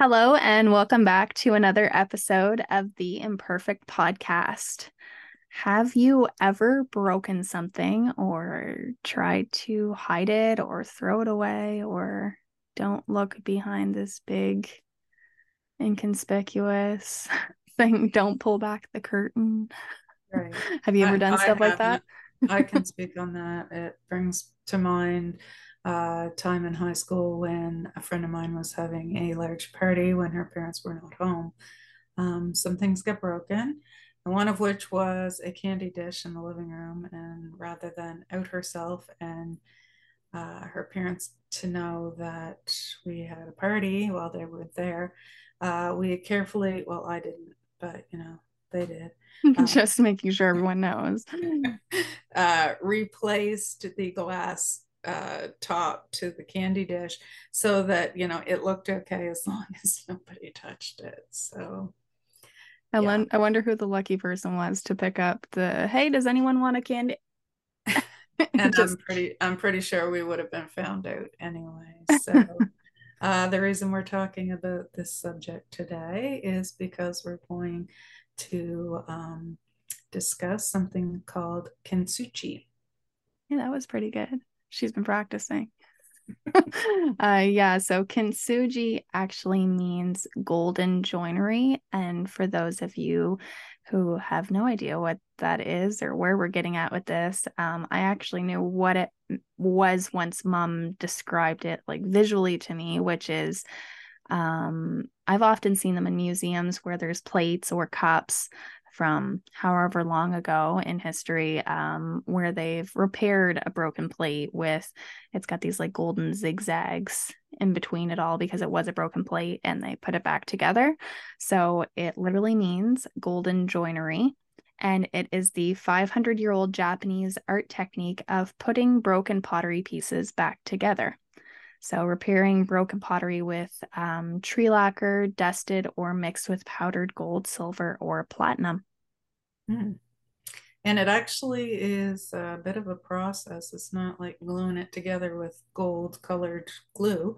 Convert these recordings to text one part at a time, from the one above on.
Hello, and welcome back to another episode of The ImPerfect Podcast. Have you ever broken something or tried to hide it or throw it away or don't look behind this big, inconspicuous thing? Don't pull back the curtain. Right. Have you ever done stuff like that? I can speak on that. It brings to mind time in high school when a friend of mine was having a large party when her parents were not home. Some things got broken, and one of which was a candy dish in the living room, and rather than out herself and her parents to know that we had a party while they were there, we carefully, well, I didn't, but you know, they did. Just making sure everyone knows. Replaced the glass top to the candy dish so that, you know, it looked okay as long as nobody touched it. So I wonder who the lucky person was to pick up the, hey, does anyone want a candy? And I'm pretty sure we would have been found out anyway. So the reason we're talking about this subject today is because we're going to discuss something called kintsugi. Yeah, that was pretty good. She's been practicing. So kintsugi actually means golden joinery. And for those of you who have no idea what that is or where we're getting at with this, I actually knew what it was once Mom described it like visually to me, which is I've often seen them in museums where there's plates or cups from however long ago in history, where they've repaired a broken plate with, it's got these like golden zigzags in between it all because it was a broken plate and they put it back together. So it literally means golden joinery. And it is the 500-year-old Japanese art technique of putting broken pottery pieces back together. So repairing broken pottery with tree lacquer, dusted or mixed with powdered gold, silver, or platinum. Mm. And it actually is a bit of a process. It's not like gluing it together with gold-colored glue.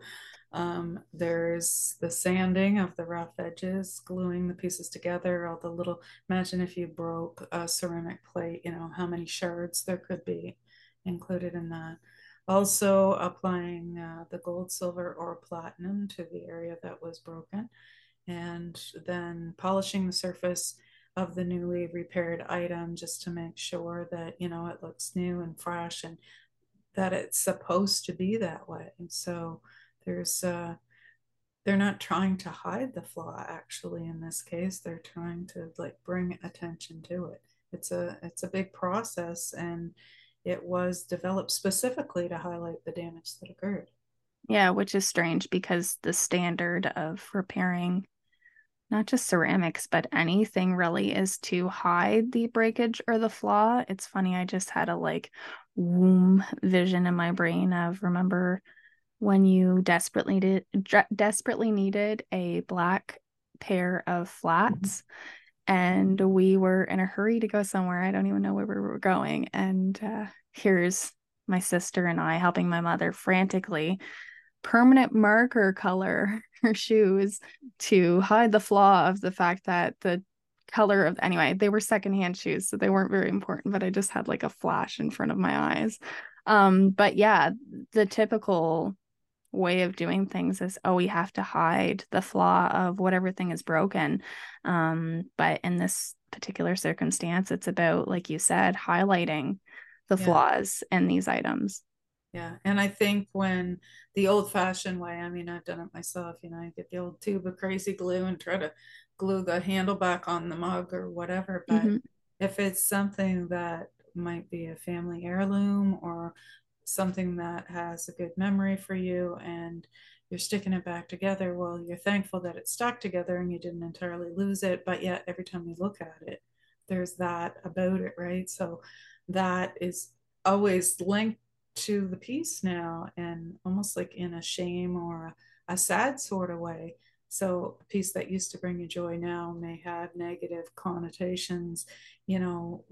There's the sanding of the rough edges, gluing the pieces together, all the little, imagine if you broke a ceramic plate, you know, how many shards there could be included in that. Also applying the gold, silver, or platinum to the area that was broken, and then polishing the surface of the newly repaired item just to make sure that, you know, it looks new and fresh and that it's supposed to be that way. And so there's, they're not trying to hide the flaw, actually, in this case. They're trying to like bring attention to it. It's a big process, and it was developed specifically to highlight the damage that occurred. Yeah, which is strange because the standard of repairing not just ceramics, but anything really is to hide the breakage or the flaw. It's funny, I just had a like womb vision in my brain of, remember when you desperately needed a black pair of flats? Mm-hmm. And we were in a hurry to go somewhere. I don't even know where we were going. And here's my sister and I helping my mother frantically permanent marker color her shoes to hide the flaw of the fact that the color of, anyway, they were secondhand shoes, so they weren't very important, but I just had like a flash in front of my eyes. But yeah, the typical way of doing things is, oh, we have to hide the flaw of whatever thing is broken, but in this particular circumstance, it's about, like you said, highlighting the flaws in these items. And I think when the old-fashioned way, I mean, I've done it myself, you know, I get the old tube of crazy glue and try to glue the handle back on the mug or whatever, but if it's something that might be a family heirloom or something that has a good memory for you and you're sticking it back together, well, you're thankful that it's stuck together and you didn't entirely lose it, but yet every time you look at it, there's that about it, right? So that is always linked to the piece now, and almost like in a shame or a sad sort of way. So a piece that used to bring you joy now may have negative connotations, you know,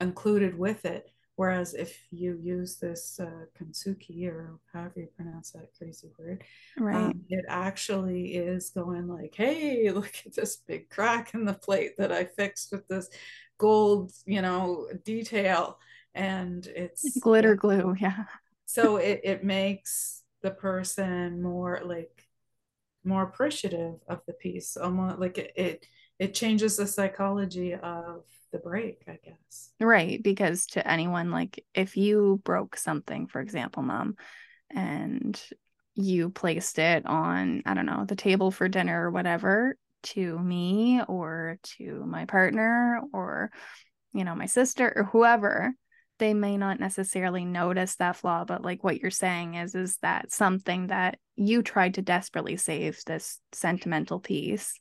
included with it. Whereas if you use this kintsugi, or however you pronounce that crazy word, right, it actually is going like, hey, look at this big crack in the plate that I fixed with this gold, you know, detail. And it's glitter glue. Yeah. So it makes the person more appreciative of the piece. Almost like it changes the psychology of the break, I guess. Right. Because to anyone, like if you broke something, for example, Mom, and you placed it on, I don't know, the table for dinner or whatever, to me or to my partner or, you know, my sister or whoever, they may not necessarily notice that flaw. But like what you're saying is that something that you tried to desperately save, this sentimental piece,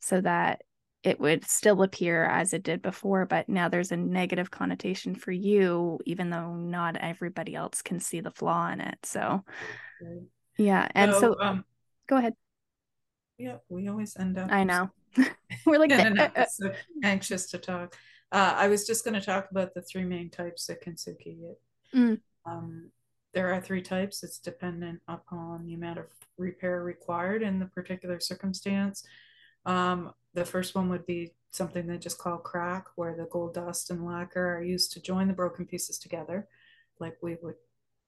so that it would still appear as it did before, but now there's a negative connotation for you, even though not everybody else can see the flaw in it. So, right. Yeah. And so go ahead. Yeah, we always end up. I know. We're like so anxious to talk. I was just going to talk about the three main types of kintsugi. There are three types. It's dependent upon the amount of repair required in the particular circumstance. The first one would be something they just call crack, where the gold dust and lacquer are used to join the broken pieces together, like we would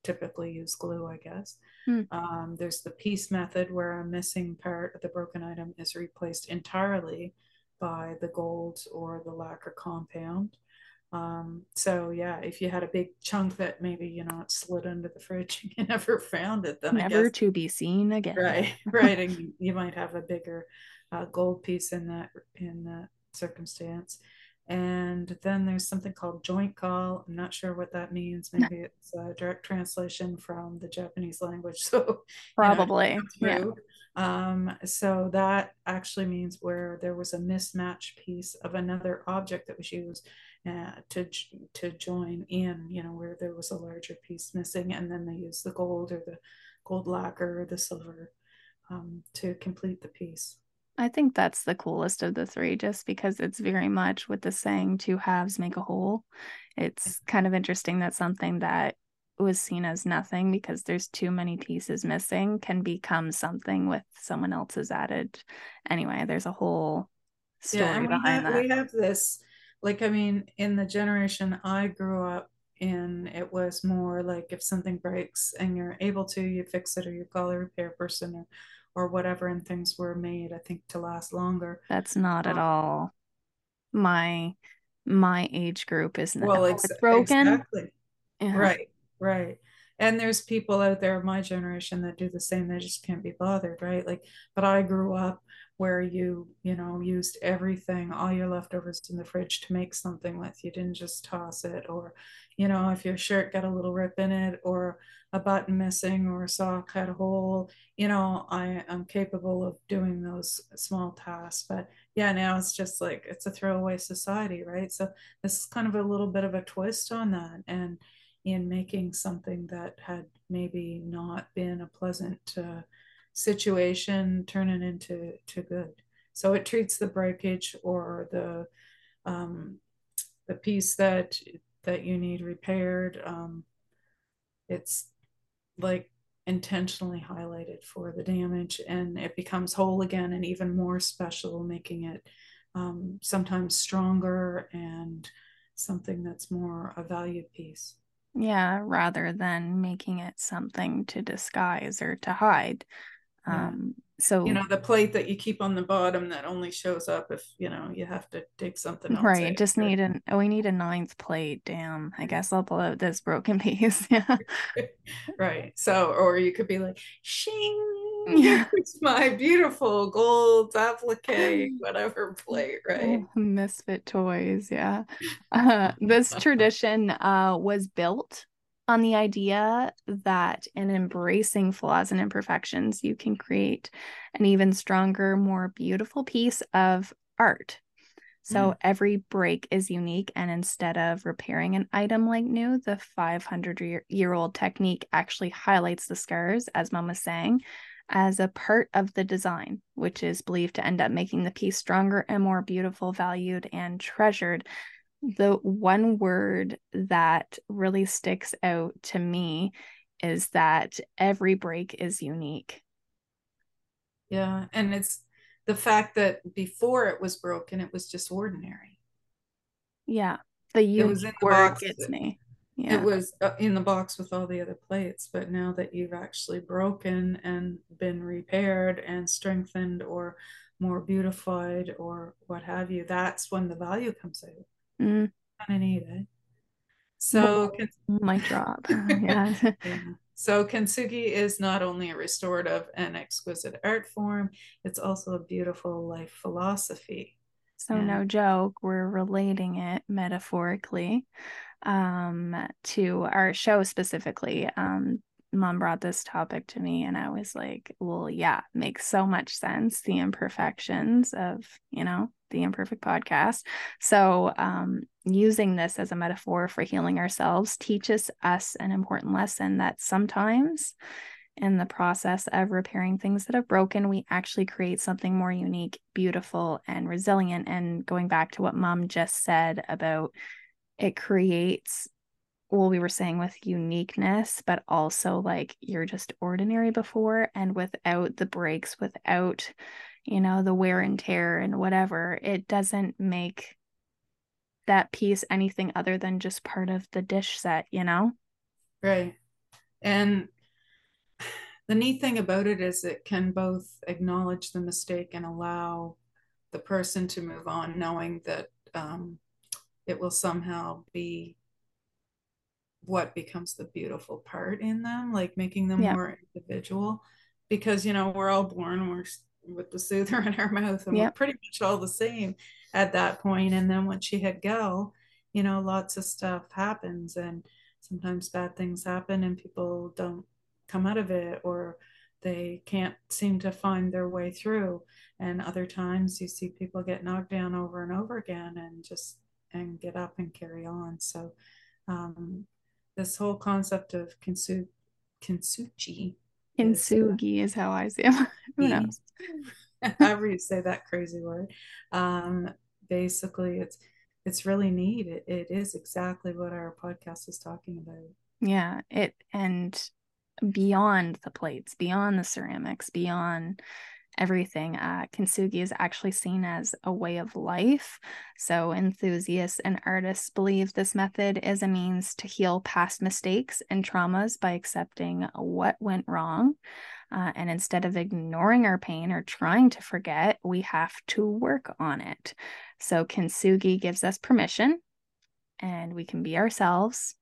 typically use glue, I guess. There's the piece method, where a missing part of the broken item is replaced entirely by the gold or the lacquer compound. So yeah, if you had a big chunk that maybe, you know, it slid under the fridge and you never found it, then never, I guess, to be seen again. Right. And you might have a bigger gold piece in that circumstance. And then there's something called joint call. I'm not sure what that means. Maybe it's a direct translation from the Japanese language. So probably, yeah. So that actually means where there was a mismatched piece of another object that was used to join in, you know, where there was a larger piece missing, and then they used the gold or the gold lacquer or the silver to complete the piece. I think that's the coolest of the three, just because it's very much with the saying, two halves make a whole. It's kind of interesting that something that was seen as nothing because there's too many pieces missing can become something with someone else's added. Anyway, there's a whole story behind that. We have this, like, I mean, in the generation I grew up in, it was more like if something breaks and you're able to, you fix it, or you call a repair person or whatever, and things were made, I think, to last longer. That's not at all my age group, isn't it? Well, it's broken. Exactly. Yeah. Right. And there's people out there of my generation that do the same. They just can't be bothered, right? Like, but I grew up where you know, used everything, all your leftovers in the fridge to make something with. You didn't just toss it, or, you know, if your shirt got a little rip in it, or a button missing, or a sock had a hole, you know, I am capable of doing those small tasks. But yeah, now it's just like, it's a throwaway society, right? So this is kind of a little bit of a twist on that. And in making something that had maybe not been a pleasant situation, turning into good. So it treats the breakage or the piece that you need repaired. It's like intentionally highlighted for the damage, and it becomes whole again and even more special, making it sometimes stronger and something that's more a valued piece. Yeah, rather than making it something to disguise or to hide. So, you know, the plate that you keep on the bottom that only shows up if, you know, you have to take something else. Right. Just need we need a ninth plate. Damn, I guess I'll pull out this broken piece. Yeah. Right. So, or you could be like, shing, It's my beautiful gold applique, whatever plate, right? Oh, misfit toys. Yeah. This tradition was built on the idea that in embracing flaws and imperfections, you can create an even stronger, more beautiful piece of art. So every break is unique, and instead of repairing an item like new, the 500-year-old technique actually highlights the scars, as Mom was saying, as a part of the design, which is believed to end up making the piece stronger and more beautiful, valued, and treasured. The one word that really sticks out to me is that every break is unique. Yeah, and it's the fact that before it was broken, it was just ordinary. Yeah, the unique word gets me. Yeah. It was in the box with all the other plates, but now that you've actually broken and been repaired and strengthened or more beautified or what have you, that's when the value comes out. Mm. Kind of need it. So my job. Yeah. Yeah. So kintsugi is not only a restorative and exquisite art form, it's also a beautiful life philosophy. So no joke, we're relating it metaphorically to our show specifically. Mom brought this topic to me and I was like, well, yeah, makes so much sense. The imperfections of, you know, The Imperfect Podcast. So using this as a metaphor for healing ourselves teaches us an important lesson that sometimes in the process of repairing things that have broken, we actually create something more unique, beautiful, and resilient. And going back to what Mom just said about it creates, well, we were saying with uniqueness, but also like you're just ordinary before, and without the breaks, without, you know, the wear and tear and whatever, it doesn't make that piece anything other than just part of the dish set, you know? Right. And the neat thing about it is it can both acknowledge the mistake and allow the person to move on, knowing that it will somehow be what becomes the beautiful part in them, like making them more individual, because, you know, we're all born, we're with the soother in our mouth, and we're pretty much all the same at that point. And then once you hit go, you know, lots of stuff happens, and sometimes bad things happen and people don't come out of it, or they can't seem to find their way through. And other times you see people get knocked down over and over again and just and get up and carry on. So this whole concept of kintsugi is how I say it. Who knows? However you say that crazy word. Basically, it's really neat. It is exactly what our podcast is talking about. Yeah, it and beyond the plates, beyond the ceramics, beyond everything, kintsugi is actually seen as a way of life. So enthusiasts and artists believe this method is a means to heal past mistakes and traumas by accepting what went wrong. And instead of ignoring our pain or trying to forget, we have to work on it. So kintsugi gives us permission, and we can be ourselves,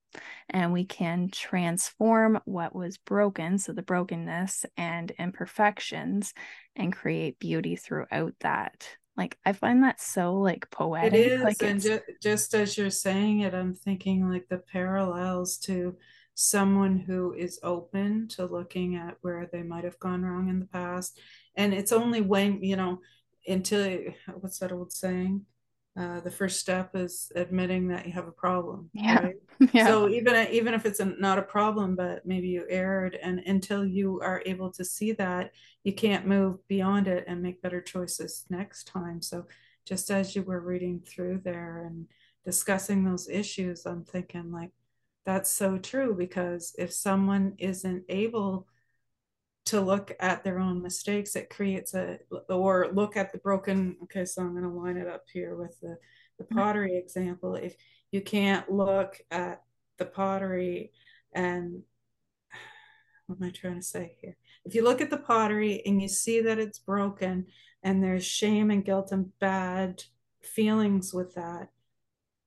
and we can transform what was broken, so the brokenness and imperfections, and create beauty throughout that. Like, I find that so like poetic. It is, like, and just as you're saying it, I'm thinking like the parallels to someone who is open to looking at where they might have gone wrong in the past. And it's only when, you know, until, what's that old saying? The first step is admitting that you have a problem. Yeah. Right? Yeah. So even if it's not a problem, but maybe you erred, and until you are able to see that, you can't move beyond it and make better choices next time. So just as you were reading through there and discussing those issues, I'm thinking like, that's so true, because if someone isn't able to look at their own mistakes, it creates or look at the broken. Okay, so I'm going to line it up here with the pottery example. If you can't look at the pottery and, what am I trying to say here? If you look at the pottery and you see that it's broken and there's shame and guilt and bad feelings with that,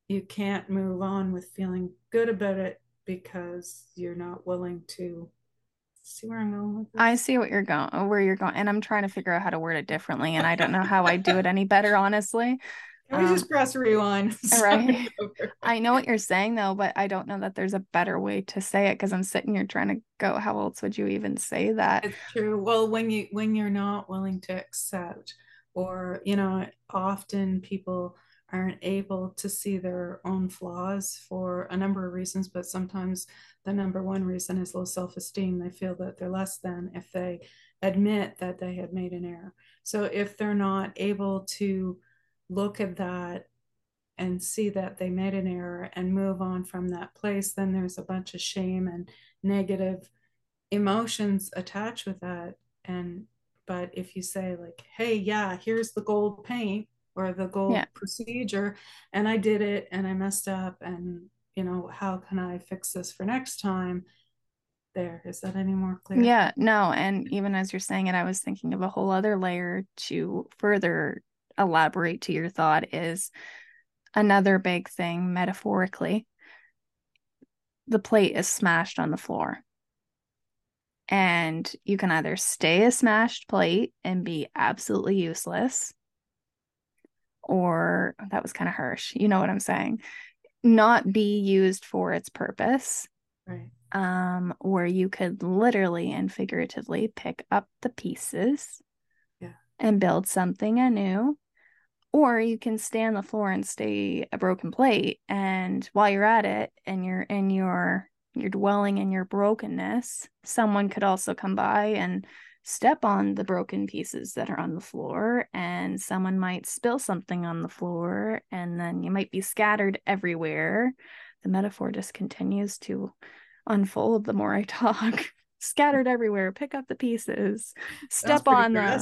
you can't move on with feeling good about it, because you're not willing to see where I'm going with this? I see what you're going, where you're going, and I'm trying to figure out how to word it differently, and I don't know how I do it any better, honestly. Can we just press rewind? Right. I know what you're saying though, but I don't know that there's a better way to say it, because I'm sitting here trying to go, how else would you even say that? It's true. Well, when you're not willing to accept, or, you know, often people aren't able to see their own flaws for a number of reasons, but sometimes the number one reason is low self-esteem. They feel that they're less than if they admit that they have made an error. So if they're not able to look at that and see that they made an error and move on from that place, then there's a bunch of shame and negative emotions attached with that. But if you say like, hey, yeah, here's the gold paint or the gold procedure, and I did it and I messed up, and you know, how can I fix this for next time? There, is that any more clear? Yeah, no. And even as you're saying it, I was thinking of a whole other layer to further elaborate to your thought is another big thing metaphorically. The plate is smashed on the floor. And you can either stay a smashed plate and be absolutely useless, or that was kind of harsh. You know what I'm saying? Not be used for its purpose. Right. Where you could literally and figuratively pick up the pieces and build something anew. Or you can stay on the floor and stay a broken plate. And while you're at it and you're in your dwelling in your brokenness, someone could also come by and step on the broken pieces that are on the floor, and someone might spill something on the floor, and then you might be scattered everywhere. The metaphor just continues to unfold the more I talk. Scattered everywhere, pick up the pieces, step on them.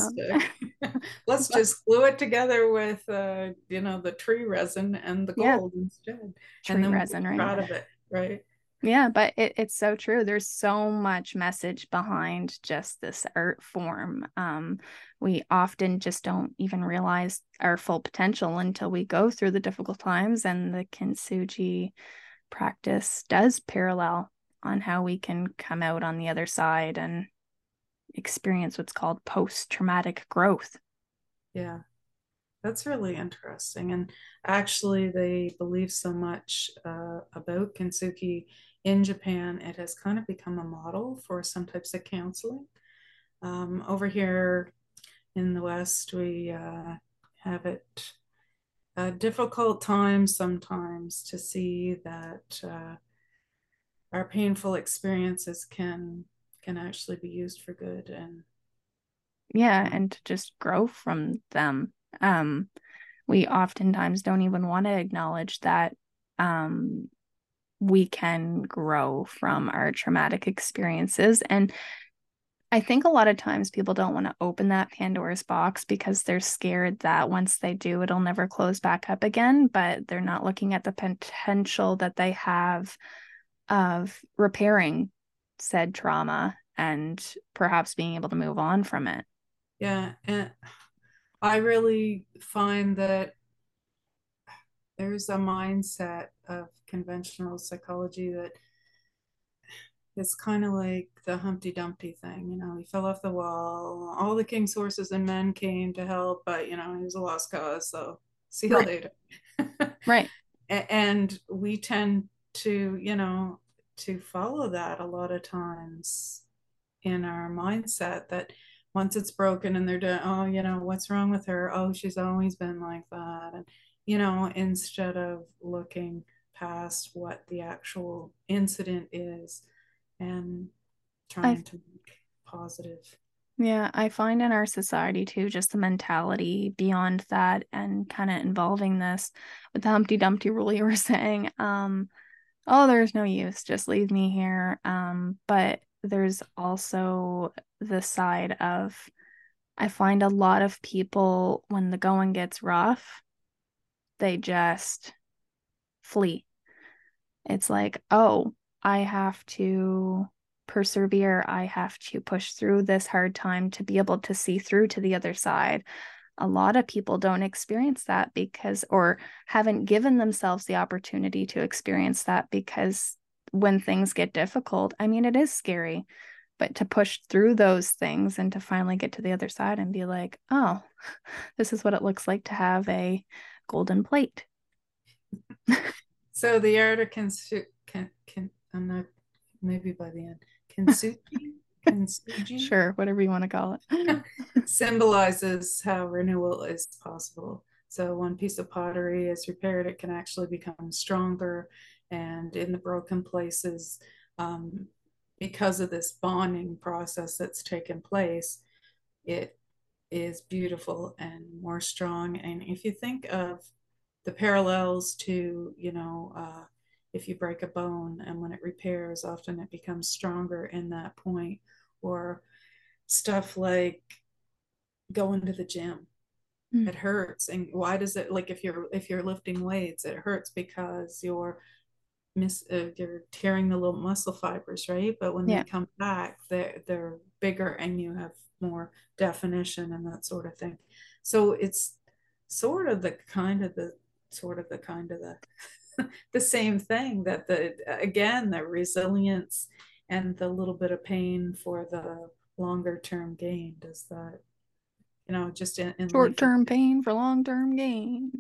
Let's just glue it together with the tree resin and the gold instead. Tree and then resin, we'll be proud of it, right? Yeah, but it's so true. There's so much message behind just this art form. We often just don't even realize our full potential until we go through the difficult times, and the kintsugi practice does parallel on how we can come out on the other side and experience what's called post-traumatic growth. Yeah, that's really interesting. And actually, they believe so much about kintsugi in Japan. It has kind of become a model for some types of counseling. Over here in the West, we have it difficult times sometimes to see that our painful experiences can actually be used for good, and to just grow from them. We oftentimes don't even want to acknowledge that we can grow from our traumatic experiences. And I think a lot of times people don't want to open that Pandora's box because they're scared that once they do, it'll never close back up again, but they're not looking at the potential that they have of repairing said trauma and perhaps being able to move on from it. Yeah. And I really find that there's a mindset of conventional psychology that it's kind of like the Humpty Dumpty thing. You know, he fell off the wall, all the king's horses and men came to help, but, you know, he was a lost cause, so see you later. Right. And we tend to, you know, to follow that a lot of times in our mindset, that once it's broken and they're done, oh, you know, what's wrong with her? Oh, she's always been like that. And, you know, instead of looking past what the actual incident is and trying to make positive. Yeah, I find in our society too, just the mentality beyond that and kind of involving this with the Humpty Dumpty rule you were saying, oh, there's no use, just leave me here. But there's also the side of, I find a lot of people, when the going gets rough, they just flee. It's like, oh, I have to persevere. I have to push through this hard time to be able to see through to the other side. A lot of people don't experience that because, or haven't given themselves the opportunity to experience that, because when things get difficult, I mean, it is scary, but to push through those things and to finally get to the other side and be like, oh, this is what it looks like to have a golden plate. So the art of kintsugi, sure, whatever you want to call it, symbolizes how renewal is possible. So one piece of pottery is repaired, it can actually become stronger. And in the broken places, because of this bonding process that's taken place, it is beautiful and more strong. And if you think of the parallels to, if you break a bone and when it repairs, often it becomes stronger in that point, or stuff like going to the gym. It hurts. And why does it, like if you're lifting weights, it hurts because you're tearing the little muscle fibers, right? But when they come back, they're bigger and you have more definition and that sort of thing. So it's sort of the same thing, that the resilience and the little bit of pain for the longer term gain. Does that, just in short-term pain for long-term gain.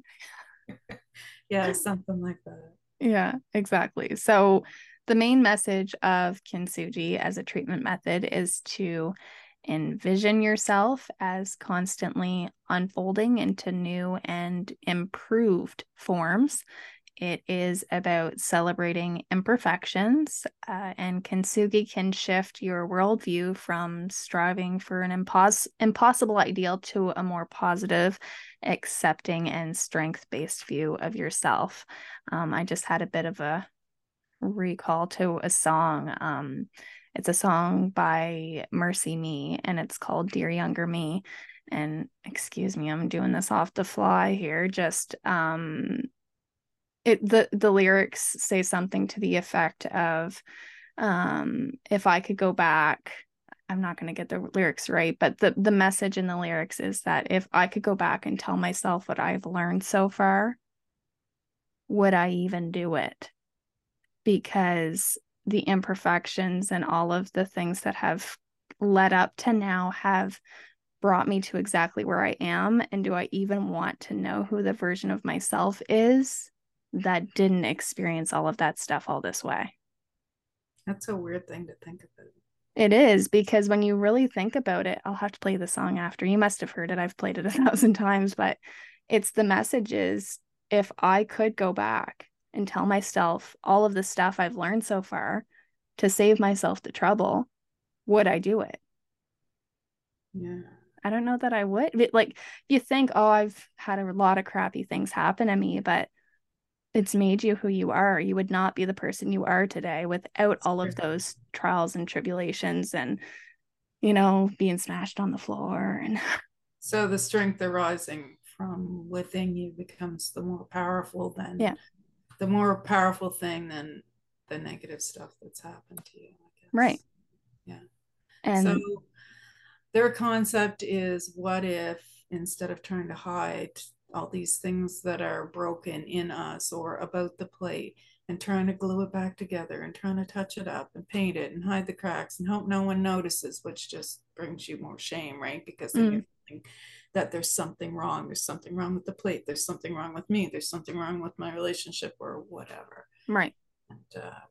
Yeah, something like that. Yeah, exactly. So the main message of kintsugi as a treatment method is to envision yourself as constantly unfolding into new and improved forms. It is about celebrating imperfections, and kintsugi can shift your worldview from striving for an impossible ideal to a more positive, accepting, and strength-based view of yourself. I just had a bit of a recall to a song. It's a song by Mercy Me, and it's called Dear Younger Me. And excuse me, I'm doing this off the fly here. Just... The lyrics say something to the effect of, if I could go back, I'm not going to get the lyrics right, but the message in the lyrics is that if I could go back and tell myself what I've learned so far, would I even do it? Because the imperfections and all of the things that have led up to now have brought me to exactly where I am. And do I even want to know who the version of myself is that didn't experience all of that stuff all this way? That's a weird thing to think about. It is, because when you really think about it, I'll have to play the song after. You must have heard it. I've played it 1,000 times, but it's the message is, if I could go back and tell myself all of the stuff I've learned so far to save myself the trouble, would I do it? Yeah. I don't know that I would. Like, you think, oh, I've had a lot of crappy things happen to me, but it's made you who you are. You would not be the person you are today without all of those trials and tribulations and, being smashed on the floor. And so the strength arising from within you becomes the more powerful than the more powerful thing than the negative stuff that's happened to you, I guess. Right. Yeah. And so their concept is, what if instead of trying to hide all these things that are broken in us or about the plate and trying to glue it back together and trying to touch it up and paint it and hide the cracks and hope no one notices, which just brings you more shame, right? Because then you're feeling that there's something wrong. There's something wrong with the plate. There's something wrong with me. There's something wrong with my relationship or whatever. Right. And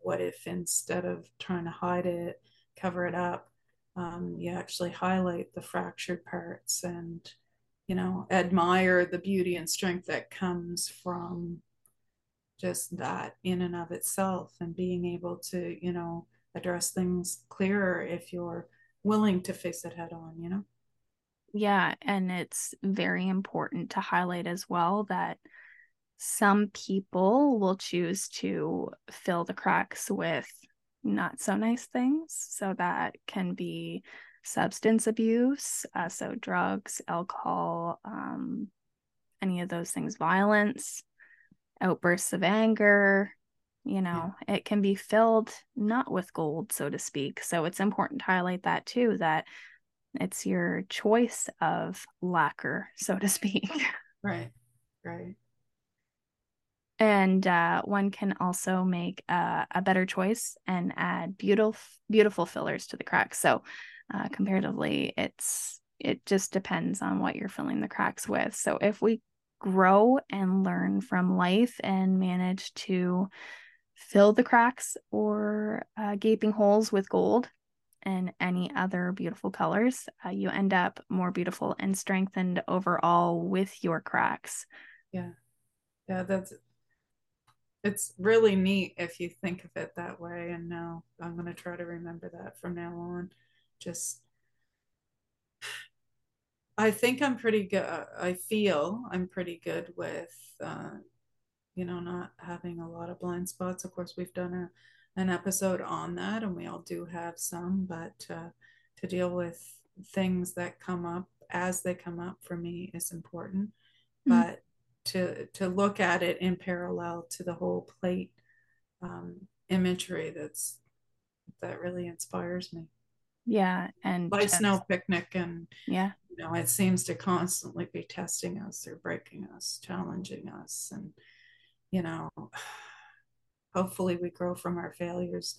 what if instead of trying to hide it, cover it up, you actually highlight the fractured parts and admire the beauty and strength that comes from just that in and of itself, and being able to, address things clearer if you're willing to face it head on, Yeah. And it's very important to highlight as well that some people will choose to fill the cracks with not so nice things. So that can be substance abuse, so drugs, alcohol, any of those things, violence, outbursts of anger, It can be filled not with gold, so to speak. So it's important to highlight that too, that it's your choice of lacquer, so to speak. Right. And one can also make a better choice and add beautiful fillers to the cracks. So comparatively, it just depends on what you're filling the cracks with. So if we grow and learn from life and manage to fill the cracks or gaping holes with gold and any other beautiful colors, you end up more beautiful and strengthened overall with your cracks. Yeah. Yeah. It's really neat if you think of it that way. And now I'm going to try to remember that from now on. Just, I think I'm pretty good. I feel I'm pretty good with, not having a lot of blind spots. Of course, we've done an episode on that, and we all do have some, but to deal with things that come up as they come up for me is important. Mm-hmm. But to look at it in parallel to the whole plate imagery that really inspires me. Yeah. And life's no picnic, and yeah, it seems to constantly be testing us or breaking us, challenging us, and hopefully we grow from our failures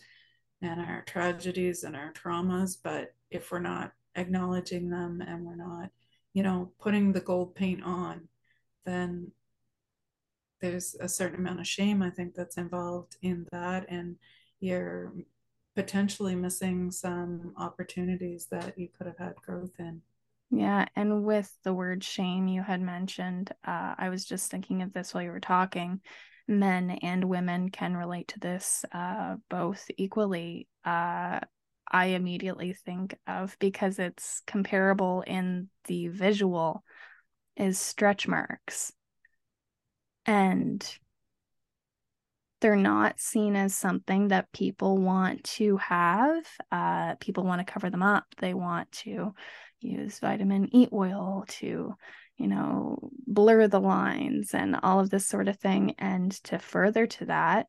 and our tragedies and our traumas. But if we're not acknowledging them and we're not, putting the gold paint on, then there's a certain amount of shame, I think, that's involved in that. And you're potentially missing some opportunities that you could have had growth in. Yeah. And with the word shame you had mentioned, I was just thinking of this while you were talking. Men and women can relate to this both equally. I immediately think of, because it's comparable in the visual, is stretch marks. And they're not seen as something that people want to have. People want to cover them up. They want to use vitamin E oil to, blur the lines and all of this sort of thing. And to further to that,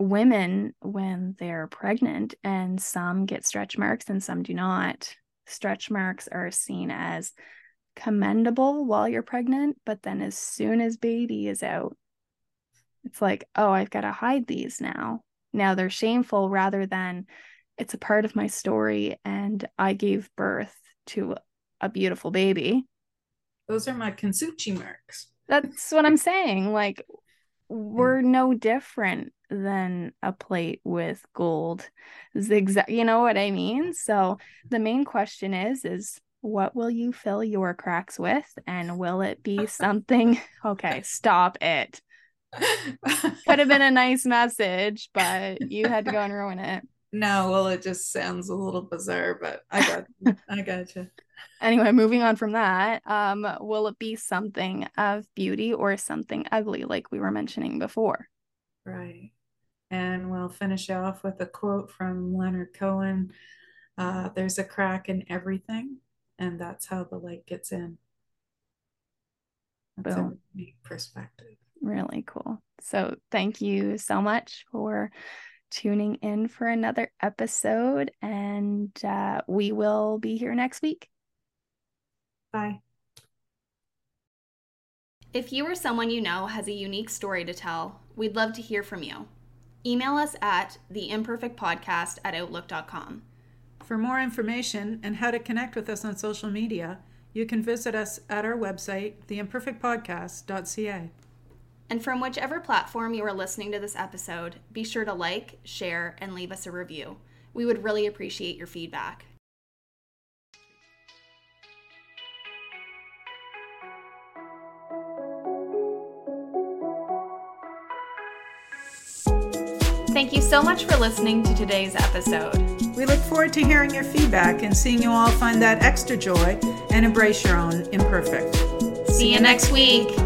women, when they're pregnant, and some get stretch marks and some do not, stretch marks are seen as commendable while you're pregnant, but then as soon as baby is out, it's like, oh, I've got to hide these now. Now they're shameful, rather than it's a part of my story and I gave birth to a beautiful baby. Those are my kintsugi marks. That's what I'm saying. Like, we're no different than a plate with gold zigzag. You know what I mean? So the main question is what will you fill your cracks with? And will it be something? Okay, stop it. Could have been a nice message, but you had to go and ruin it. No, well, it just sounds a little bizarre, but I got you. Anyway, moving on from that, will it be something of beauty or something ugly, like we were mentioning before? Right. And we'll finish off with a quote from Leonard Cohen. There's a crack in everything, and that's how the light gets in. That's a unique perspective. Really cool. So thank you so much for tuning in for another episode, and we will be here next week. Bye. If you or someone you know has a unique story to tell, we'd love to hear from you. Email us at theimperfectpodcast@outlook.com. For more information and how to connect with us on social media, you can visit us at our website, theimperfectpodcast.ca. And from whichever platform you are listening to this episode, be sure to like, share, and leave us a review. We would really appreciate your feedback. Thank you so much for listening to today's episode. We look forward to hearing your feedback and seeing you all find that extra joy and embrace your own imperfect. See you next week.